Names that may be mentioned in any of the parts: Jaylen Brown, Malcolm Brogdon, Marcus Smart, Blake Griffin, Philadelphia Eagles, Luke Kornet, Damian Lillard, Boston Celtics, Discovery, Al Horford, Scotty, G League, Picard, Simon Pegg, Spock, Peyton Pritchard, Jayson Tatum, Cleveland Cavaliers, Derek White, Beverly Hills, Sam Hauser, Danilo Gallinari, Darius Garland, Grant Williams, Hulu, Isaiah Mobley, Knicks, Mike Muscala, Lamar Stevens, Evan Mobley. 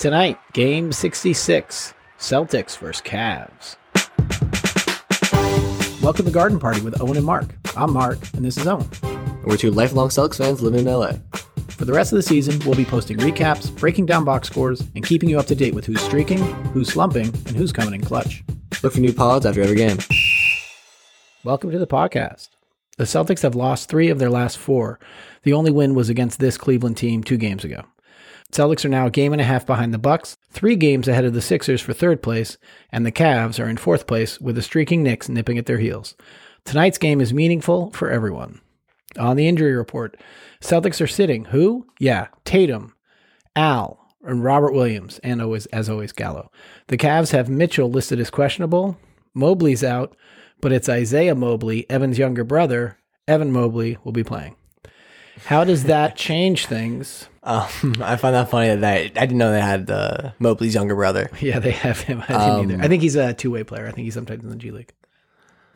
Tonight, Game 66, Celtics vs. Cavs. Welcome to Garden Party with Owen and Mark. I'm Mark, and this is Owen. And we're two lifelong Celtics fans living in LA. For the rest of the season, we'll be posting recaps, breaking down box scores, and keeping you up to date with who's streaking, who's slumping, and who's coming in clutch. Look for new pods after every game. Welcome to the podcast. The Celtics have lost 3 of their last 4. The only win was against this Cleveland team 2 games ago. Celtics are now a game and a half behind the Bucks, 3 games ahead of the Sixers for 3rd place, and the Cavs are in 4th place with the streaking Knicks nipping at their heels. Tonight's game is meaningful for everyone. On the injury report, Celtics are sitting who? Yeah, Tatum, Al, and Robert Williams, and always, as always, Gallo. The Cavs have Mitchell listed as questionable. Mobley's out, but it's Isaiah Mobley, Evan's younger brother. Evan Mobley will be playing. How does that change things? I find that funny that I didn't know they had Mobley's younger brother. Yeah, they have him. I didn't either. I think he's a 2-way player. I think he's sometimes in the G League.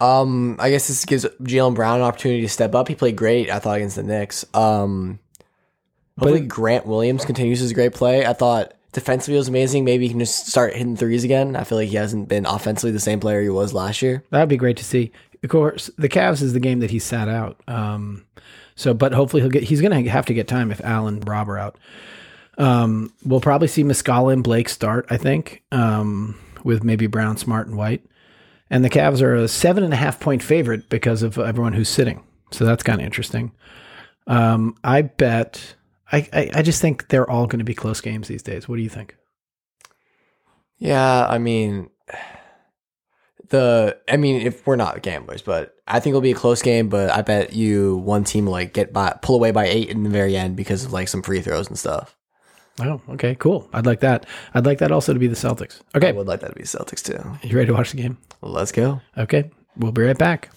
I guess this gives Jaylen Brown an opportunity to step up. He played great, I thought, against the Knicks. Hopefully Grant Williams continues his great play. I thought defensively was amazing. Maybe he can just start hitting threes again. I feel like he hasn't been offensively the same player he was last year. That'd be great to see. Of course, the Cavs is the game that he sat out. But hopefully he's going to have to get time if Al and Rob are out. We'll probably see Muscala and Blake start, I think, with maybe Brown, Smart, and White. And the Cavs are a 7.5-point favorite because of everyone who's sitting. So that's kind of interesting. I just think they're all going to be close games these days. What do you think? Yeah, I mean, if we're not gamblers, but I think it'll be a close game, but I bet you one team pull away by 8 in the very end because of some free throws and stuff. Oh, okay, cool. I'd like that. I'd like that also to be the Celtics. Okay. I would like that to be the Celtics too. You ready to watch the game? Let's go. Okay. We'll be right back.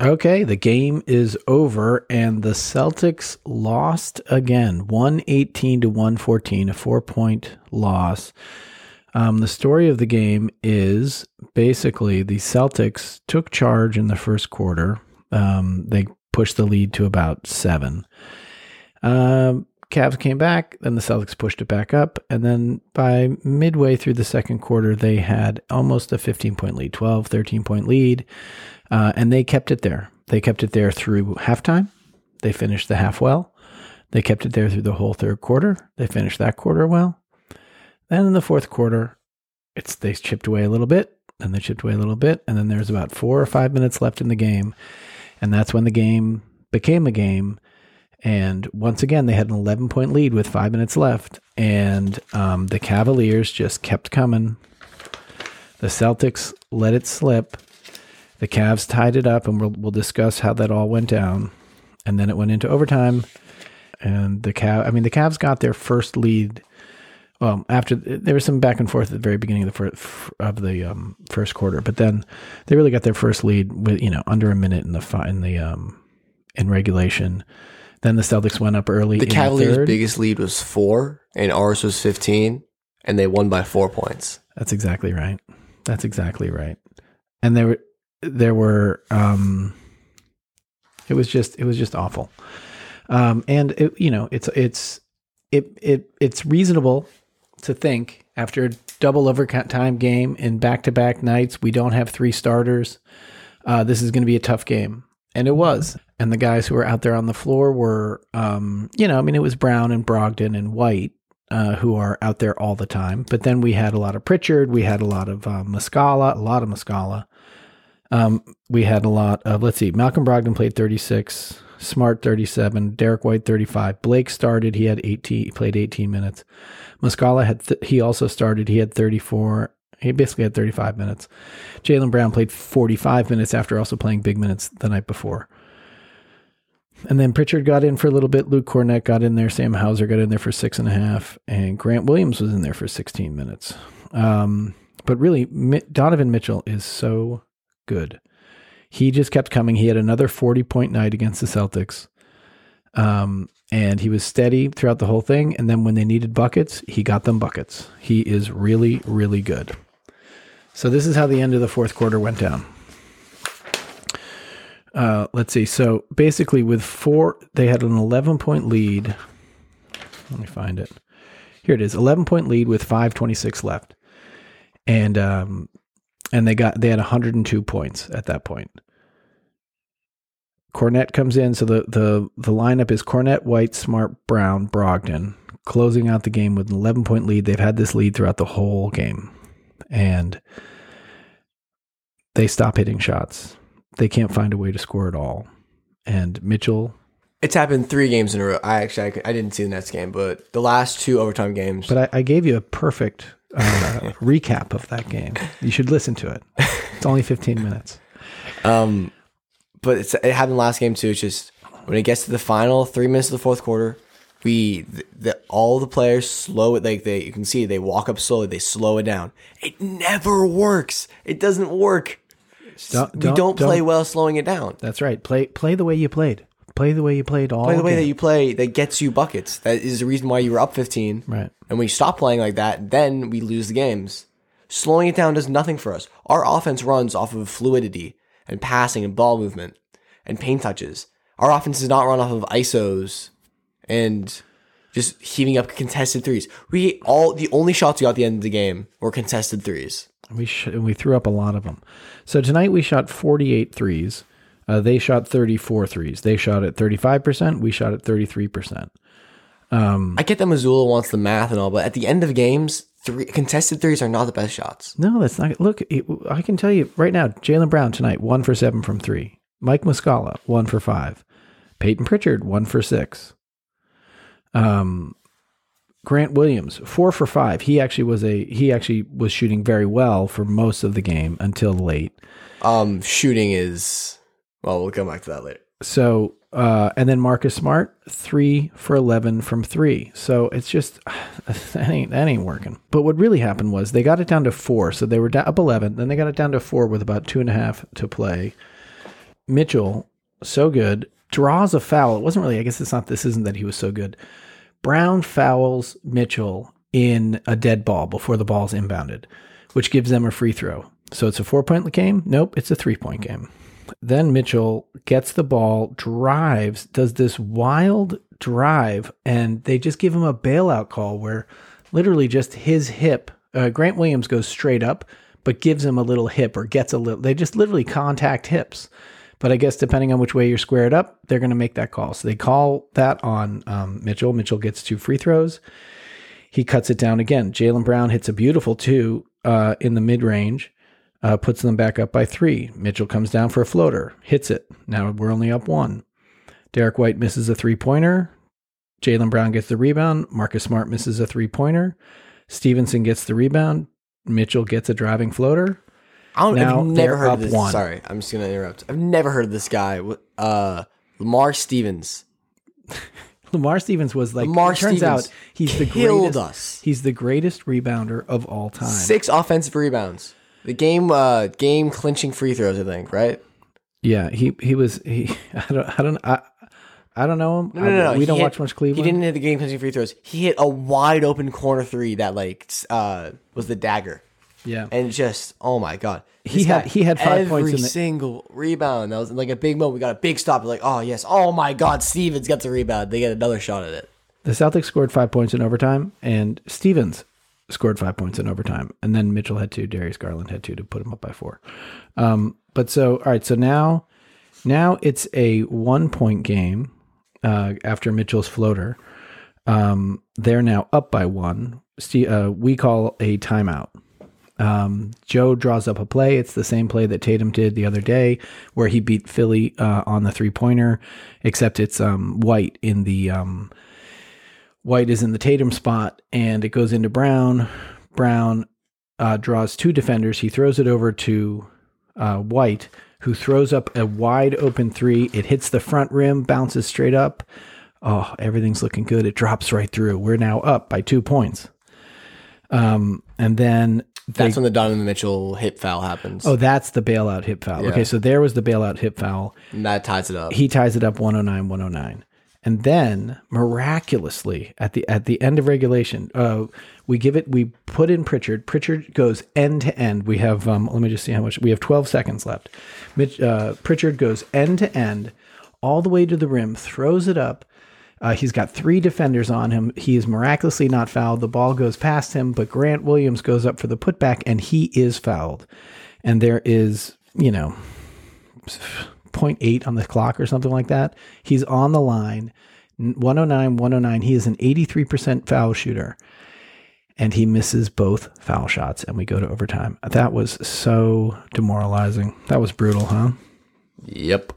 Okay, the game is over, and the Celtics lost again, 118-114, a 4-point loss. The story of the game is basically the Celtics took charge in the first quarter. They pushed the lead to about 7. Cavs came back, then the Celtics pushed it back up, and then by midway through the second quarter, they had almost a 15-point lead, 12, 13-point lead. And they kept it there. They kept it there through halftime. They finished the half well. They kept it there through the whole third quarter. They finished that quarter well. Then in the fourth quarter, they chipped away a little bit, and they chipped away a little bit, and then there's about 4 or 5 minutes left in the game, and that's when the game became a game. And once again, they had an 11-point lead with 5 minutes left, and the Cavaliers just kept coming. The Celtics let it slip. The Cavs tied it up, and we'll discuss how that all went down. And then it went into overtime, and the Cavs got their first lead. Well, after there was some back and forth at the very beginning of the first quarter, but then they really got their first lead with under a minute in regulation. Then the Celtics went up early. The Cavaliers' biggest lead was 4, and ours was 15, and they won by 4 points. That's exactly right. And they were. It was just awful. And it's reasonable to think after a double overtime game in back-to-back nights, we don't have 3 starters. This is going to be a tough game. And it was. And the guys who were out there on the floor were, it was Brown and Brogdon and White, who are out there all the time. But then we had a lot of Pritchard. We had a lot of Muscala. We had a lot of, Malcolm Brogdon played 36, Smart 37, Derek White 35, Blake started, he had 18, he played 18 minutes. Muscala he also started, he had 34, he basically had 35 minutes. Jaylen Brown played 45 minutes after also playing big minutes the night before. And then Pritchard got in for a little bit, Luke Kornet got in there, Sam Hauser got in there for 6.5, and Grant Williams was in there for 16 minutes. But really, Donovan Mitchell is so good. He just kept coming. He had another 40-point night against the Celtics. And he was steady throughout the whole thing. And then when they needed buckets, he got them buckets. He is really, really good. So this is how the end of the fourth quarter went down. Let's see. So basically with four, they had an 11-point lead. Let me find it. Here it is. 11-point lead with 5:26 left. And they had 102 points at that point. Kornet comes in. So the lineup is Kornet, White, Smart, Brown, Brogdon, closing out the game with an 11-point lead. They've had this lead throughout the whole game. And they stop hitting shots. They can't find a way to score at all. And Mitchell... It's happened 3 games in a row. I didn't see the next game, but the last 2 overtime games... But I gave you a perfect recap of that game. You should listen to it. It's only 15 minutes. But it happened last game too. It's just when it gets to the final 3 minutes of the fourth quarter, all the players slow it. Like you can see, they walk up slowly. They slow it down. It never works. It doesn't work. We don't play well slowing it down. That's right. Play the way you played. Play the way you played all. Play the way that you play that gets you buckets. That is the reason why you were up 15. Right. And when you stop playing like that, then we lose the games. Slowing it down does nothing for us. Our offense runs off of fluidity and passing and ball movement and paint touches. Our offense does not run off of ISOs and just heaving up contested threes. The only shots we got at the end of the game were contested threes. We threw up a lot of them. So tonight we shot 48 threes. They shot 34 threes. They shot at 35%. We shot at 33%. I get that Missoula wants the math and all, but at the end of games, contested threes are not the best shots. No, that's not. Look, I can tell you right now, Jaylen Brown tonight, 1 for 7 from 3. Mike Muscala, 1 for 5. Peyton Pritchard, 1 for 6. Grant Williams, 4 for 5. He actually was shooting very well for most of the game until late. Shooting is, well, we'll come back to that later. So, and then Marcus Smart, 3 for 11 from 3. So it's just, that ain't working. But what really happened was they got it down to 4. So they were up 11. Then they got it down to 4 with about 2.5 to play. Mitchell, so good, draws a foul. It wasn't really, I guess it's not, this isn't that he was so good. Brown fouls Mitchell in a dead ball before the ball's inbounded, which gives them a free throw. So it's a 4-point game. Nope. It's a 3-point game. Then Mitchell gets the ball, drives, does this wild drive, and they just give him a bailout call where literally just his hip, Grant Williams goes straight up, but gives him a little hip or gets a little, they just literally contact hips. But I guess depending on which way you're squared up, they're going to make that call. So they call that on Mitchell. Mitchell gets 2 free throws. He cuts it down again. Jaylen Brown hits a beautiful 2 in the mid-range. Puts them back up by 3. Mitchell comes down for a floater, hits it. Now we're only up 1. Derek White misses a 3-pointer. Jaylen Brown gets the rebound. Marcus Smart misses a 3-pointer. Stevenson gets the rebound. Mitchell gets a driving floater. I've never heard of this. 1. Sorry, I'm just going to interrupt. I've never heard of this guy. Lamar Stevens. Lamar Stevens was like, it turns out he's the greatest. Us. He's the greatest rebounder of all time. 6 offensive rebounds. The game clinching free throws, I think, right? Yeah, he was I don't know him. No. We don't watch much Cleveland. He didn't hit the game clinching free throws. He hit a wide open corner 3 that was the dagger. Yeah. And just, oh my God. He had 5 points in every single rebound. That was like a big moment. We got a big stop. We're like, oh yes. Oh my God, Stevens got the rebound. They get another shot at it. The Celtics scored 5 points in overtime, and Stevens scored 5 points in overtime, and then Mitchell had 2, Darius Garland had 2 to put him up by 4. So now it's a 1-point game after Mitchell's floater. They're now up by 1. We call a timeout. Joe draws up a play. It's the same play that Tatum did the other day where he beat Philly on the 3-pointer, except it's White in the... White is in the Tatum spot, and it goes into Brown. Brown draws 2 defenders. He throws it over to White, who throws up a wide open 3. It hits the front rim, bounces straight up. Oh, everything's looking good. It drops right through. We're now up by 2 points. And then... That's when the Donovan Mitchell hip foul happens. Oh, that's the bailout hip foul. Yeah. Okay, so there was the bailout hip foul. And that ties it up. He ties it up 109-109. And then miraculously at the end of regulation, we put in Pritchard. Pritchard goes end to end. We have, let me just see how much we have, 12 seconds left. Pritchard goes end to end all the way to the rim, throws it up. He's got three defenders on him. He is miraculously not fouled. The ball goes past him, but Grant Williams goes up for the putback and he is fouled. And there is, 0.8 on the clock or something like that. He's on the line, 109. He is an 83% foul shooter and he misses both foul shots and we go to overtime. That was so demoralizing. That was brutal, huh? Yep.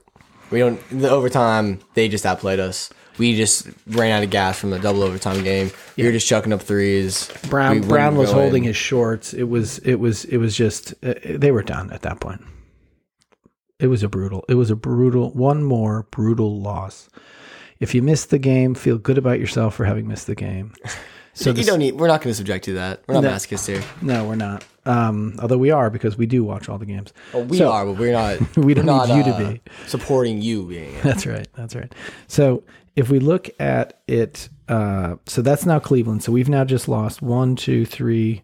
The overtime, they just outplayed us. We just ran out of gas from the double overtime game. Yeah. We were just chucking up threes. Brown was holding his shorts. It was just they were done at that point. It was a brutal one more brutal loss. If you missed the game, feel good about yourself for having missed the game. So we're not going to subject to that. We're not masochists here. No, we're not. Although we are, because we do watch all the games. Well, we are, but we're not. We don't need you to be supporting you being. That's right. So if we look at it, so that's now Cleveland. So we've now just lost 1, 2, 3,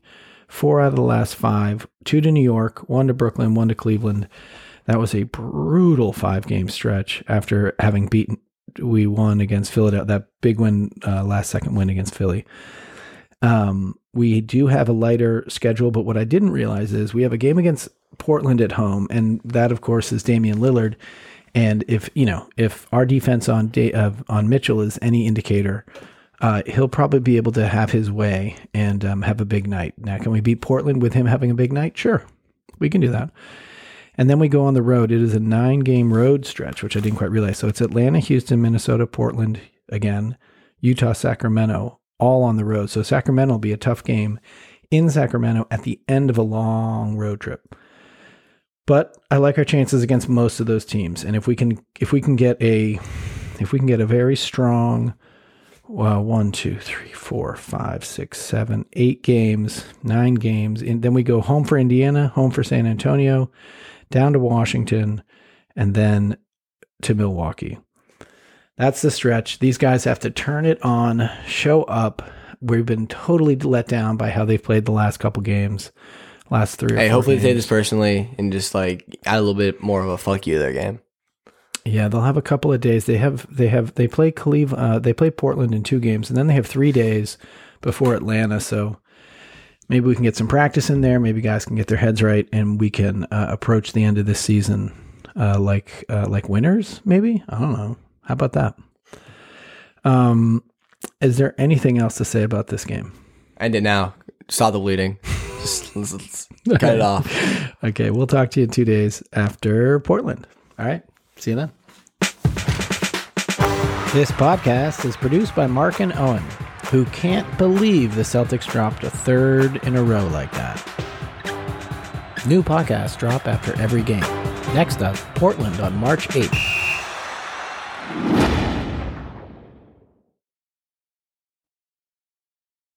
4 out of the last 5. 2 to New York, 1 to Brooklyn, 1 to Cleveland. That was a brutal 5-game stretch after having beaten. We won against Philadelphia, that big win, last second win against Philly. We do have a lighter schedule, but what I didn't realize is we have a game against Portland at home. And that of course is Damian Lillard. And if our defense on Mitchell is any indicator, he'll probably be able to have his way and, have a big night. Now, can we beat Portland with him having a big night? Sure. We can do that. And then we go on the road. It is a 9-game road stretch, which I didn't quite realize. So it's Atlanta, Houston, Minnesota, Portland again, Utah, Sacramento, all on the road. So Sacramento will be a tough game in Sacramento at the end of a long road trip. But I like our chances against most of those teams. And if we can get a very strong 9 games, and then we go home for Indiana, home for San Antonio, down to Washington, and then to Milwaukee. That's the stretch. These guys have to turn it on, show up. We've been totally let down by how they've played the last couple games, last 3 or 4 games. Hey, hopefully they take this personally and just add a little bit more of a fuck you to their game. Yeah, they'll have a couple of days. They play Cleveland, they play Portland in 2 games, and then they have 3 days before Atlanta, so maybe we can get some practice in there. Maybe guys can get their heads right, and we can approach the end of this season like winners, maybe? I don't know. How about that? Is there anything else to say about this game? End it now. Saw the bleeding. Just let's cut it off. Okay, we'll talk to you in 2 days after Portland. All right, see you then. This podcast is produced by Mark and Owen, who can't believe the Celtics dropped a 3rd in a row like that. New podcasts drop after every game. Next up, Portland on March 8th.